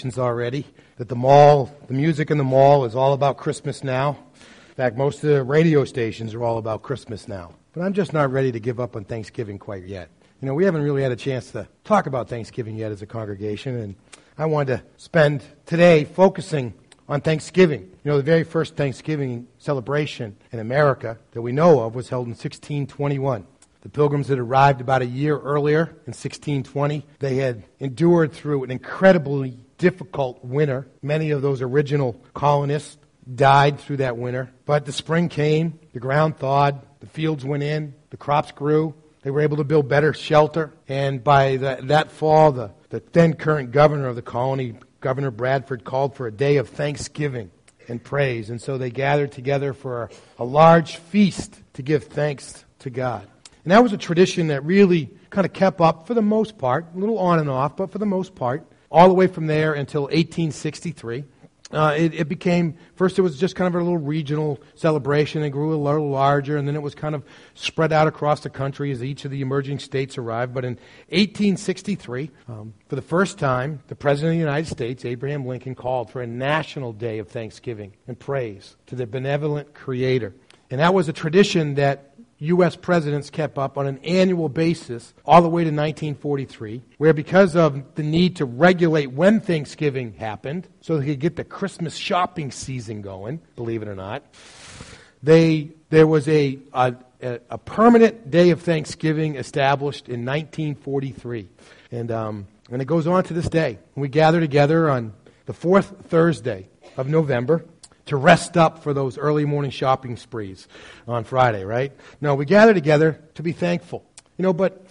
addictions already, that the mall, the music in the mall is all about Christmas now. In fact, most of the radio stations are all about Christmas now. But I'm just not ready to give up on Thanksgiving quite yet. You know, we haven't really had a chance to talk about Thanksgiving yet as a congregation, and I wanted to spend today focusing on Thanksgiving. You know, the very first Thanksgiving celebration in America that we know of was held in 1621. The Pilgrims had arrived about a year earlier in 1620. They had endured through an incredibly difficult winter. Many of those original colonists died through that winter. But the spring came, the ground thawed, the fields went in, the crops grew. They were able to build better shelter. And by that fall, the then current governor of the colony, Governor Bradford, called for a day of thanksgiving and praise. And so they gathered together for a large feast to give thanks to God. And that was a tradition that really kind of kept up for the most part, a little on and off, but for the most part, all the way from there until 1863. It became, first it was just kind of a little regional celebration. It grew a little larger, and then it was kind of spread out across the country as each of the emerging states arrived. But in 1863, for the first time, the President of the United States, Abraham Lincoln, called for a national day of thanksgiving and praise to the benevolent Creator. And that was a tradition that U.S. presidents kept up on an annual basis all the way to 1943, where because of the need to regulate when Thanksgiving happened, so they could get the Christmas shopping season going, believe it or not, there was a permanent day of Thanksgiving established in 1943. And it goes on to this day. We gather together on the fourth Thursday of November to rest up for those early morning shopping sprees on Friday, right? No, we gather together to be thankful. You know, but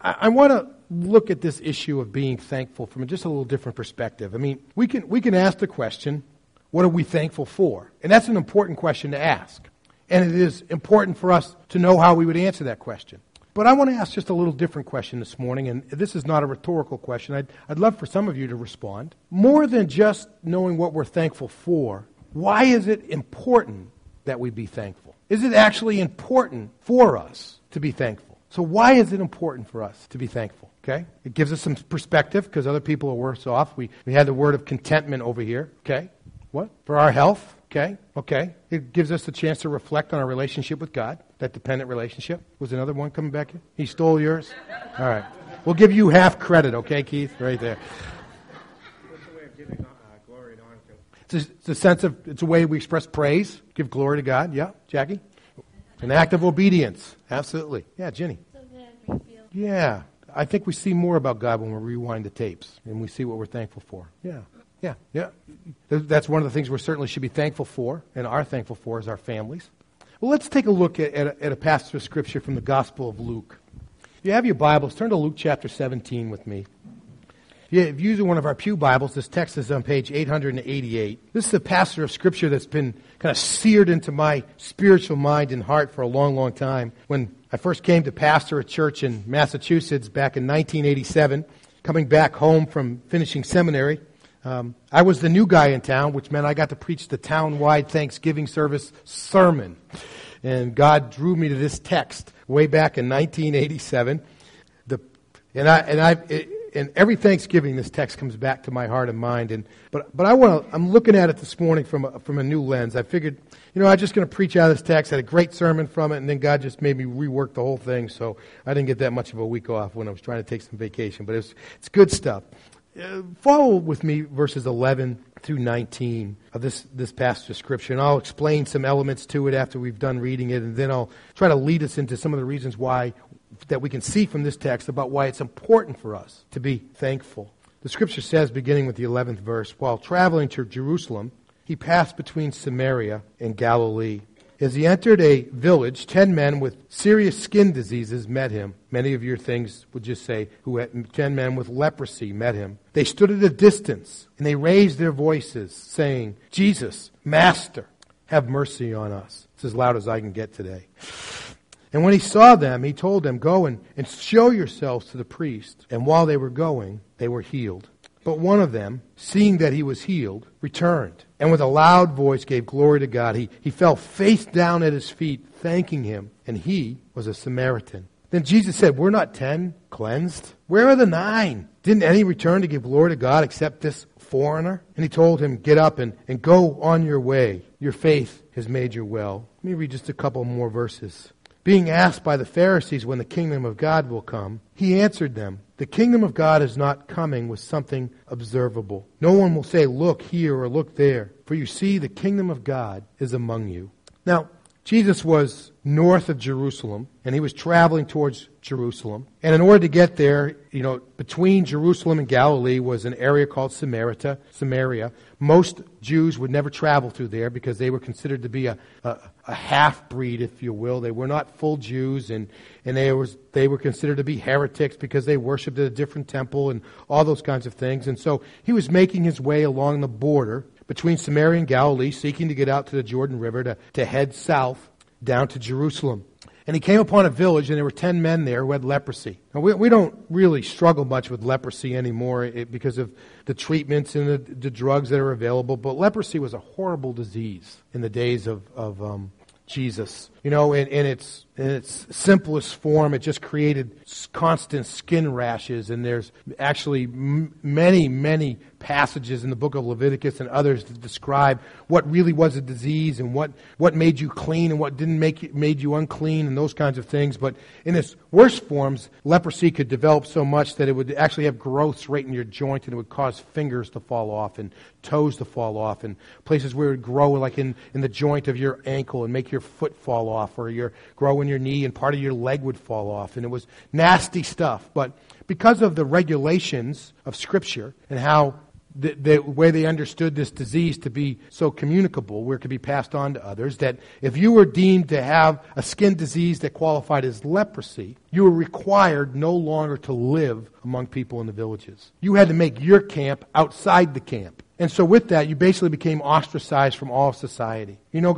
I want to look at this issue of being thankful from just a little different perspective. I mean, we can ask the question, what are we thankful for? And that's an important question to ask. And it is important for us to know how we would answer that question. But I want to ask just a little different question this morning, and this is not a rhetorical question. I'd love for some of you to respond. More than just knowing what we're thankful for, why is it important that we be thankful? Is it actually important for us to be thankful? So why is it important for us to be thankful? Okay? It gives us some perspective because other people are worse off. We had the word of contentment over here. Okay? What? For our health. Okay? Okay. It gives us the chance to reflect on our relationship with God. That dependent relationship. Was another one coming back here? He stole yours? All right. We'll give you half credit. Okay, Keith? Right there. It's a way we express praise, give glory to God. Yeah, Jackie? An act of obedience. Absolutely. Yeah, Jenny? Yeah, I think we see more about God when we rewind the tapes and we see what we're thankful for. Yeah. That's one of the things we certainly should be thankful for and are thankful for is our families. Well, let's take a look at a passage of Scripture from the Gospel of Luke. If you have your Bibles, turn to Luke chapter 17 with me. If you're using one of our pew Bibles, this text is on page 888. This is a passage of Scripture that's been kind of seared into my spiritual mind and heart for a long, long time. When I first came to pastor a church in Massachusetts back in 1987, coming back home from finishing seminary, I was the new guy in town, which meant I got to preach the town-wide Thanksgiving service sermon. And God drew me to this text way back in 1987. And every Thanksgiving, this text comes back to my heart and mind. But I'm looking at it this morning from a new lens. I figured, you know, I'm just going to preach out of this text. I had a great sermon from it, and then God just made me rework the whole thing. So I didn't get that much of a week off when I was trying to take some vacation. But it's good stuff. Follow with me verses 11 through 19 of this passage of Scripture, and I'll explain some elements to it after we've done reading it, and then I'll try to lead us into some of the reasons why that we can see from this text about why it's important for us to be thankful. The Scripture says, beginning with the 11th verse, while traveling to Jerusalem, he passed between Samaria and Galilee. As he entered a village, 10 men with serious skin diseases met him. Many of your things would just say, 10 men with leprosy met him. They stood at a distance, and they raised their voices, saying, Jesus, Master, have mercy on us. It's as loud as I can get today. And when he saw them, he told them, go and show yourselves to the priest. And while they were going, they were healed. But one of them, seeing that he was healed, returned. And with a loud voice gave glory to God. He fell face down at his feet, thanking him. And he was a Samaritan. Then Jesus said, were not 10 cleansed? Where are the 9? Didn't any return to give glory to God except this foreigner? And he told him, get up and go on your way. Your faith has made you well. Let me read just a couple more verses. Being asked by the Pharisees when the kingdom of God will come, he answered them, the kingdom of God is not coming with something observable. No one will say, look here or look there, for you see the kingdom of God is among you. Now, Jesus was north of Jerusalem, and he was traveling towards Jerusalem. And in order to get there, between Jerusalem and Galilee was an area called Samaria. Most Jews would never travel through there because they were considered to be a half-breed, if you will. They were not full Jews, and they were considered to be heretics because they worshipped at a different temple and all those kinds of things. And so he was making his way along the border between Samaria and Galilee, seeking to get out to the Jordan River to head south down to Jerusalem. And he came upon a village, and there were 10 men there who had leprosy. Now, we don't really struggle much with leprosy anymore because of the treatments and the drugs that are available, but leprosy was a horrible disease in the days of Jesus. In its simplest form, it just created constant skin rashes, and there's actually many, many passages in the book of Leviticus and others that describe what really was a disease and what made you clean and what didn't made you unclean and those kinds of things. But in its worst forms, leprosy could develop so much that it would actually have growths right in your joint, and it would cause fingers to fall off and toes to fall off and places where it would grow like in the joint of your ankle and make your foot fall off or grow in your knee, and part of your leg would fall off. And it was nasty stuff. But because of the regulations of Scripture and how the way they understood this disease to be so communicable, where it could be passed on to others, that if you were deemed to have a skin disease that qualified as leprosy, you were required no longer to live among people in the villages. You had to make your camp outside the camp. And so with that, you basically became ostracized from all of society. You no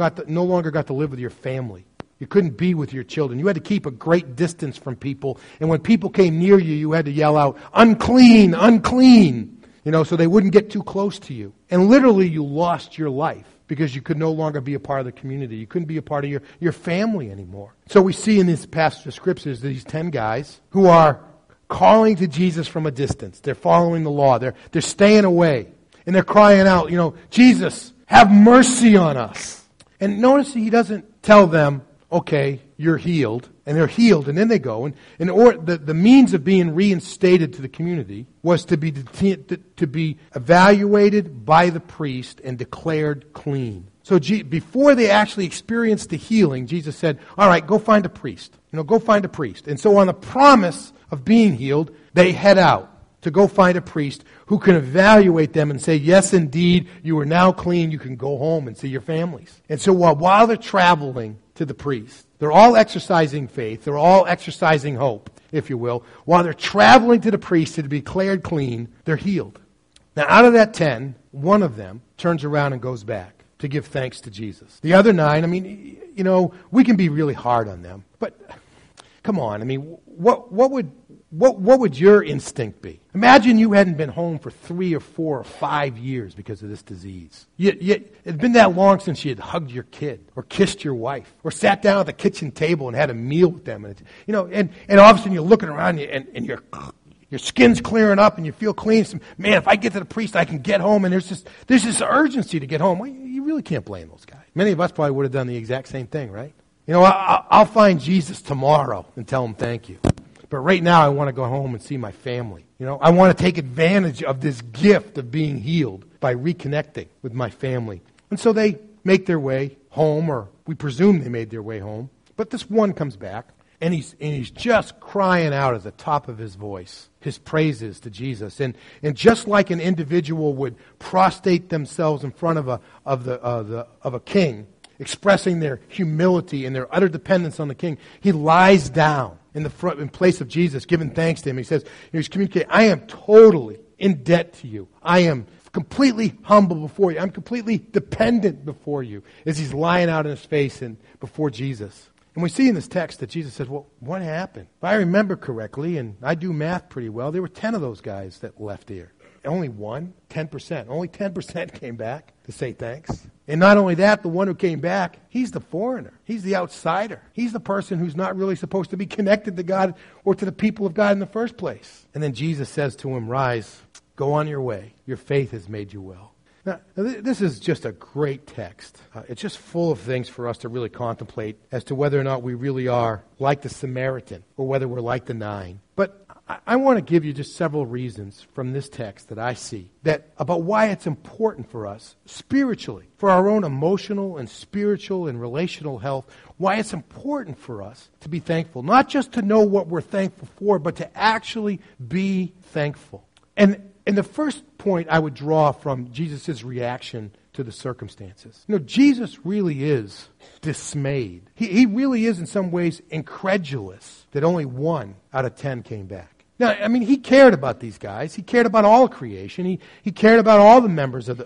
longer got to live with your family. You couldn't be with your children. You had to keep a great distance from people. And when people came near you, you had to yell out, unclean, unclean. So they wouldn't get too close to you. And literally you lost your life because you could no longer be a part of the community. You couldn't be a part of your family anymore. So we see in this passage of Scriptures these 10 guys who are calling to Jesus from a distance. They're following the law. They're staying away. And they're crying out, Jesus, have mercy on us. And notice he doesn't tell them, okay, you're healed. And they're healed, and then they go. And the means of being reinstated to the community was to be evaluated by the priest and declared clean. So before they actually experienced the healing, Jesus said, all right, go find a priest. Go find a priest. And so on the promise of being healed, they head out to go find a priest who can evaluate them and say, yes, indeed, you are now clean. You can go home and see your families. And so while they're traveling to the priest, they're all exercising faith. They're all exercising hope, if you will. While they're traveling to the priest to be declared clean, they're healed. Now, out of that 10, one of them turns around and goes back to give thanks to Jesus. The other 9, we can be really hard on them. But come on, what would your instinct be? Imagine you hadn't been home for 3 or 4 or 5 years because of this disease. It's been that long since you had hugged your kid or kissed your wife or sat down at the kitchen table and had a meal with them. And all of a sudden you're looking around and your skin's clearing up and you feel clean. Man, if I get to the priest, I can get home. And there's this urgency to get home. Well, you really can't blame those guys. Many of us probably would have done the exact same thing, right? I'll find Jesus tomorrow and tell him thank you. But right now, I want to go home and see my family. I want to take advantage of this gift of being healed by reconnecting with my family. And so they make their way home, or we presume they made their way home. But this one comes back, and he's just crying out at the top of his voice his praises to Jesus. And just like an individual would prostrate themselves in front of a king, expressing their humility and their utter dependence on the king, he lies down in place of Jesus, giving thanks to him. He says, he's communicating, I am totally in debt to you. I am completely humble before you. I'm completely dependent before you, as he's lying out in his face and before Jesus. And we see in this text that Jesus says, well, what happened? If I remember correctly, and I do math pretty well, there were 10 of those guys that left here. only one, 10%. Only 10% came back to say thanks. And not only that, the one who came back, he's the foreigner. He's the outsider. He's the person who's not really supposed to be connected to God or to the people of God in the first place. And then Jesus says to him, "Rise, go on your way. Your faith has made you well." Now this is just a great text. It's just full of things for us to really contemplate as to whether or not we really are like the Samaritan or whether we're like the nine. But I want to give you just several reasons from this text that I see that about why it's important for us spiritually, for our own emotional and spiritual and relational health, why it's important for us to be thankful, not just to know what we're thankful for, but to actually be thankful. And the first point I would draw from Jesus' reaction to the circumstances. You know, Jesus really is dismayed. He really is in some ways incredulous that only 1 out of 10 came back. Now, I mean, he cared about these guys. He cared about all creation. He cared about all the members of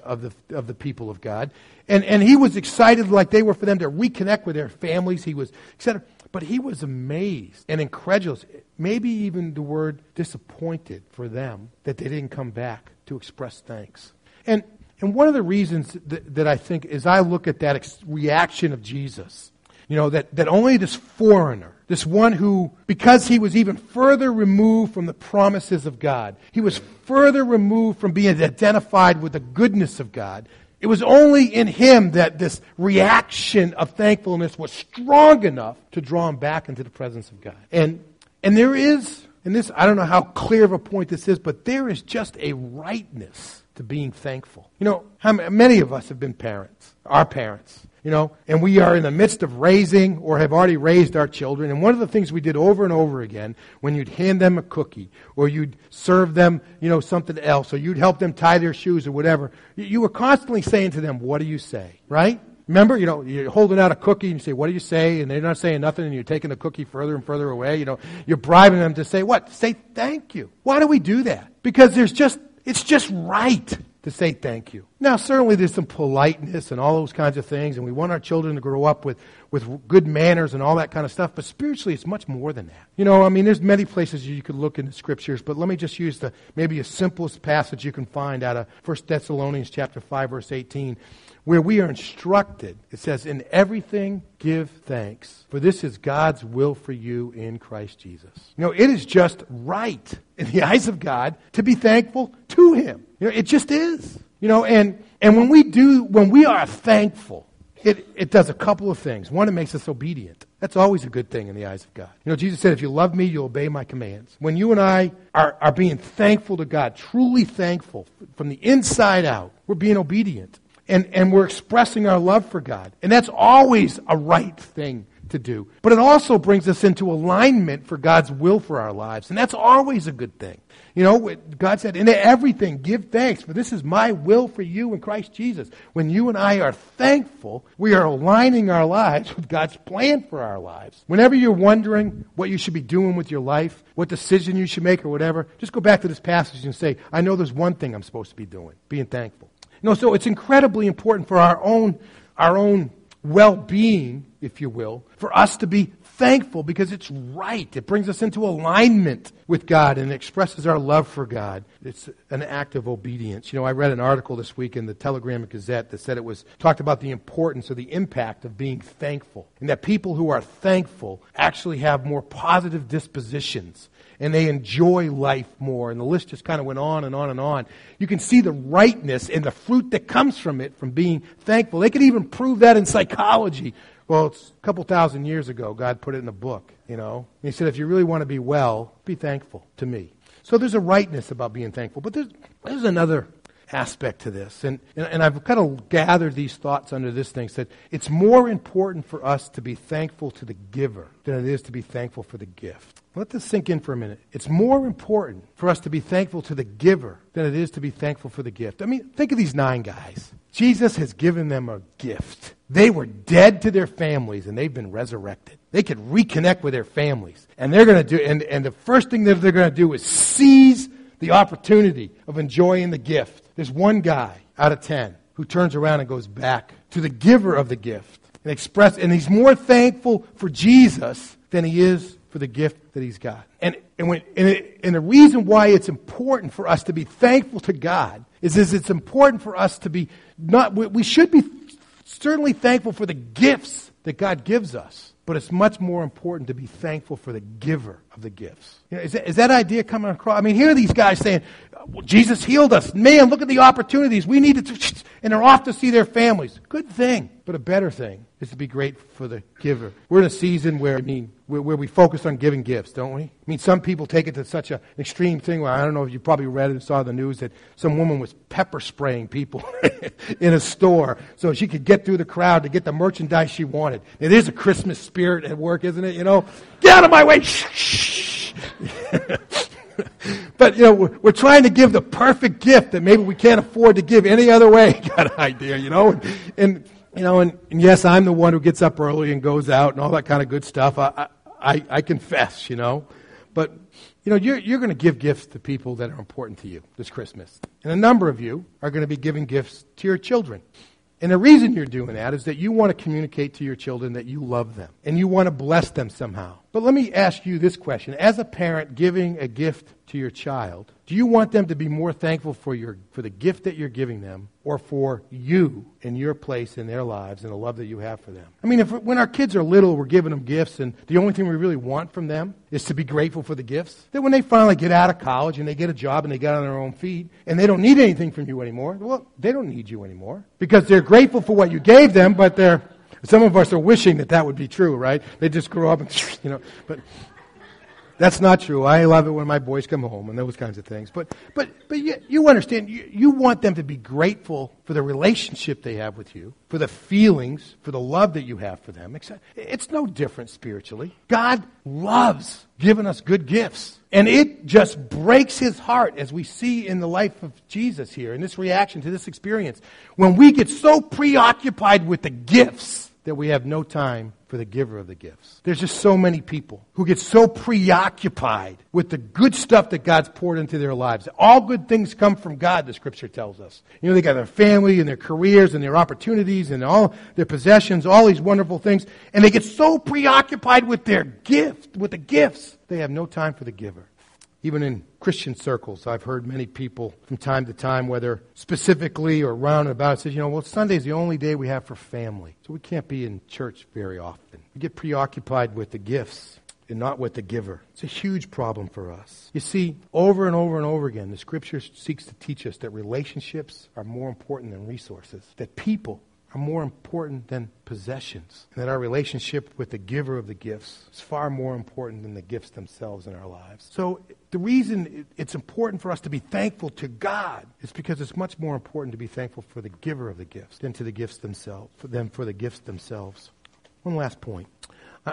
the people of God. And he was excited like they were for them to reconnect with their families. He was excited. But he was amazed and incredulous, maybe even the word disappointed for them, that they didn't come back to express thanks. And one of the reasons that I think is I look at that reaction of Jesus, you know, that only this foreigner, this one who, because he was even further removed from the promises of God, he was further removed from being identified with the goodness of God, it was only in him that this reaction of thankfulness was strong enough to draw him back into the presence of God. And there is, and this, I don't know how clear of a point this is, but there is just a rightness to being thankful. You know, how many of us have been parents, our parents, you know, and we are in the midst of raising or have already raised our children. And one of the things we did over and over again, when you'd hand them a cookie or you'd serve them, you know, something else, or you'd help them tie their shoes or whatever, you were constantly saying to them, "What do you say?" Right? Remember, you know, you're holding out a cookie and you say, "What do you say?" And they're not saying nothing, and you're taking the cookie further and further away. You know, you're bribing them to say what? Say thank you. Why do we do that? Because it's just right to say thank you. Now, certainly there's some politeness and all those kinds of things, and we want our children to grow up with good manners and all that kind of stuff, but spiritually it's much more than that. You know, I mean, there's many places you could look in the Scriptures, but let me just use maybe the simplest passage you can find out of 1 Thessalonians chapter 5, verse 18, where we are instructed, it says, "In everything give thanks, for this is God's will for you in Christ Jesus." You know, it is just right in the eyes of God to be thankful to Him. You know, it just is. You know, and when we are thankful, it does a couple of things. One, it makes us obedient. That's always a good thing in the eyes of God. You know, Jesus said, "If you love me, you'll obey my commands." When you and I are being thankful to God, truly thankful from the inside out, we're being obedient. And we're expressing our love for God. And that's always a right thing to do. But it also brings us into alignment for God's will for our lives. And that's always a good thing. You know, God said, "In everything, give thanks, for this is my will for you in Christ Jesus." When you and I are thankful, we are aligning our lives with God's plan for our lives. Whenever you're wondering what you should be doing with your life, what decision you should make or whatever, just go back to this passage and say, "I know there's one thing I'm supposed to be doing, being thankful." No, so it's incredibly important for our own well-being, if you will, for us to be thankful because it's right. It brings us into alignment with God and expresses our love for God. It's an act of obedience. You know, I read an article this week in the Telegram and Gazette that said it was talked about the importance or the impact of being thankful, and that people who are thankful actually have more positive dispositions. And they enjoy life more. And the list just kind of went on and on and on. You can see the rightness and the fruit that comes from it, from being thankful. They could even prove that in psychology. Well, it's a couple thousand years ago, God put it in a book, you know. And He said, if you really want to be well, be thankful to me. So there's a rightness about being thankful. But there's another aspect to this. And I've kind of gathered these thoughts under this thing, said it's more important for us to be thankful to the giver than it is to be thankful for the gift. Let this sink in for a minute. It's more important for us to be thankful to the giver than it is to be thankful for the gift. I mean, think of these 9 guys. Jesus has given them a gift. They were dead to their families, and they've been resurrected. They could reconnect with their families. And they're going to do, and the first thing that they're going to do is seize the opportunity of enjoying the gift. There's 1 guy out of 10 who turns around and goes back to the giver of the gift and he's more thankful for Jesus than he is for the gift that he's got. And the reason why it's important for us to be thankful to God is it's important for us to be not, we should be certainly thankful for the gifts that God gives us, but it's much more important to be thankful for the giver of the gifts. You know, is that idea coming across? I mean, here are these guys saying, well, Jesus healed us. Man, look at the opportunities. We needed to, and they're off to see their families. Good thing, but a better thing is to be grateful for the giver. We're in a season where we focus on giving gifts, don't we? I mean, some people take it to such an extreme thing where, I don't know if you probably read and saw the news that some woman was pepper spraying people in a store so she could get through the crowd to get the merchandise she wanted. It is a Christmas spirit at work, isn't it? You know, get out of my way! But, you know, we're trying to give the perfect gift that maybe we can't afford to give any other way. Got an idea, you know? And yes, I'm the one who gets up early and goes out and all that kind of good stuff. I confess, you know. But, you know, you're going to give gifts to people that are important to you this Christmas. And a number of you are going to be giving gifts to your children. And the reason you're doing that is that you want to communicate to your children that you love them and you want to bless them somehow. But let me ask you this question. As a parent giving a gift to your child, do you want them to be more thankful for the gift that you're giving them or for you and your place in their lives and the love that you have for them? I mean, when our kids are little, we're giving them gifts and the only thing we really want from them is to be grateful for the gifts. Then when they finally get out of college and they get a job and they get on their own feet and they don't need anything from you anymore, well, they don't need you anymore because they're grateful for what you gave them, but some of us are wishing that would be true, right? They just grow up and, you know, but that's not true. I love it when my boys come home and those kinds of things. But you understand, you want them to be grateful for the relationship they have with you, for the feelings, for the love that you have for them. It's no different spiritually. God loves giving us good gifts. And it just breaks his heart, as we see in the life of Jesus here, in this reaction to this experience, when we get so preoccupied with the gifts that we have no time for the giver of the gifts. There's just so many people who get so preoccupied with the good stuff that God's poured into their lives. All good things come from God, the Scripture tells us. You know, they got their family and their careers and their opportunities and all their possessions, all these wonderful things, and they get so preoccupied with their gift, with the gifts, they have no time for the giver. Even in Christian circles, I've heard many people from time to time, whether specifically or roundabout, says, you know, well, Sunday's the only day we have for family, so we can't be in church very often. We get preoccupied with the gifts and not with the giver. It's a huge problem for us. You see, over and over and over again, the Scripture seeks to teach us that relationships are more important than resources, that people are more important than possessions, and that our relationship with the giver of the gifts is far more important than the gifts themselves in our lives. So the reason it's important for us to be thankful to God is because it's much more important to be thankful for the giver of the gifts than for the gifts themselves. One last point.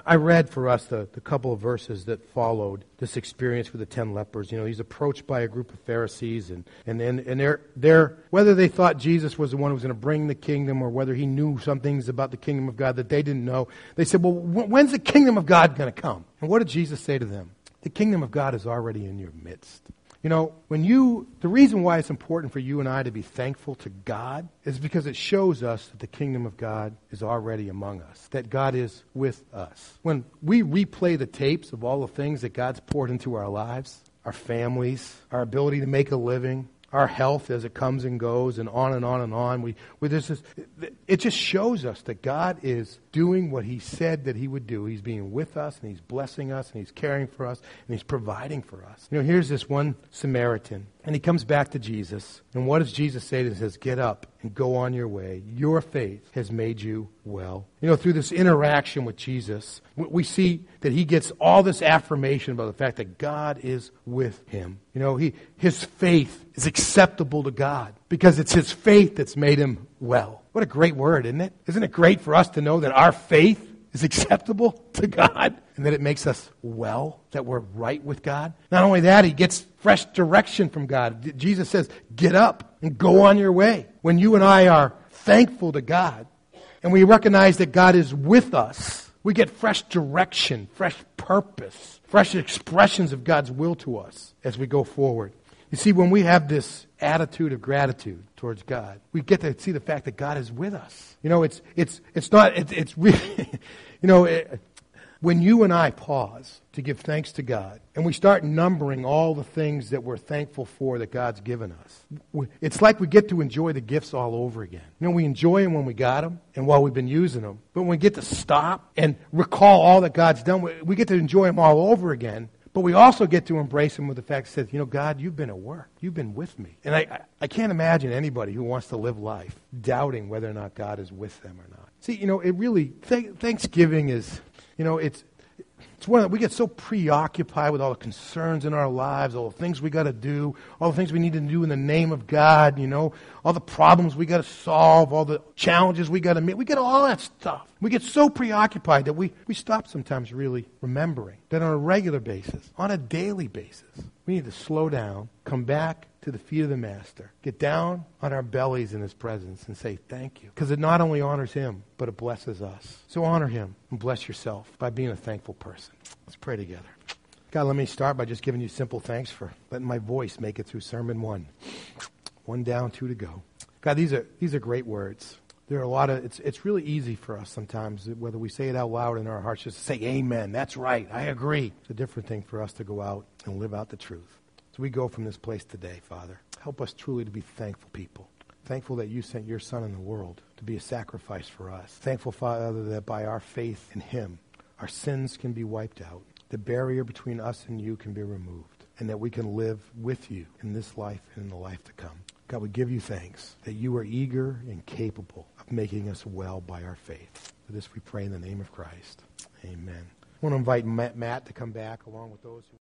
I read for us the couple of verses that followed this experience with the 10 lepers. You know, he's approached by a group of Pharisees, and they're whether they thought Jesus was the one who was going to bring the kingdom or whether he knew some things about the kingdom of God that they didn't know, they said, well, when's the kingdom of God going to come? And what did Jesus say to them? The kingdom of God is already in your midst. You know, the reason why it's important for you and I to be thankful to God is because it shows us that the kingdom of God is already among us, that God is with us. When we replay the tapes of all the things that God's poured into our lives, our families, our ability to make a living, our health as it comes and goes, and on and on and on, it just shows us that God is doing what he said that he would do. He's being with us, and he's blessing us, and he's caring for us, and he's providing for us. You know, here's this one Samaritan, and he comes back to Jesus. And what does Jesus say to him? He says, get up and go on your way. Your faith has made you well. You know, through this interaction with Jesus, we see that he gets all this affirmation about the fact that God is with him. You know, his faith is acceptable to God because it's his faith that's made him well. What a great word, isn't it? Isn't it great for us to know that our faith is acceptable to God and that it makes us well, that we're right with God? Not only that, he gets fresh direction from God. Jesus says, get up and go on your way. When you and I are thankful to God and we recognize that God is with us, we get fresh direction, fresh purpose, fresh expressions of God's will to us as we go forward. You see, when we have this attitude of gratitude towards God, we get to see the fact that God is with us. You know, it's not, it's really, you know, When you and I pause to give thanks to God, and we start numbering all the things that we're thankful for that God's given us, it's like we get to enjoy the gifts all over again. You know, we enjoy them when we got them and while we've been using them. But when we get to stop and recall all that God's done, we get to enjoy them all over again. But we also get to embrace him with the fact that, you know, God, you've been at work. You've been with me. And I can't imagine anybody who wants to live life doubting whether or not God is with them or not. See, you know, it really, Thanksgiving is, you know, it's one that we get so preoccupied with all the concerns in our lives, all the things we got to do, all the things we need to do in the name of God, you know, all the problems we got to solve, all the challenges we got to meet. We get all that stuff. We get so preoccupied that we stop sometimes really remembering that on a regular basis, on a daily basis, we need to slow down, come back to the feet of the Master, get down on our bellies in his presence and say thank you. Because it not only honors him, but it blesses us. So honor him and bless yourself by being a thankful person. Let's pray together. God, let me start by just giving you simple thanks for letting my voice make it through Sermon 1. One down, two to go. God, these are great words. There are a lot of, it's really easy for us sometimes, whether we say it out loud in our hearts, just to say amen, that's right, I agree. It's a different thing for us to go out and live out the truth. So we go from this place today, Father. Help us truly to be thankful people. Thankful that you sent your Son in the world to be a sacrifice for us. Thankful, Father, that by our faith in him, our sins can be wiped out. The barrier between us and you can be removed. And that we can live with you in this life and in the life to come. God, we give you thanks that you are eager and capable of making us well by our faith. For this we pray in the name of Christ. Amen. I want to invite Matt to come back along with those who...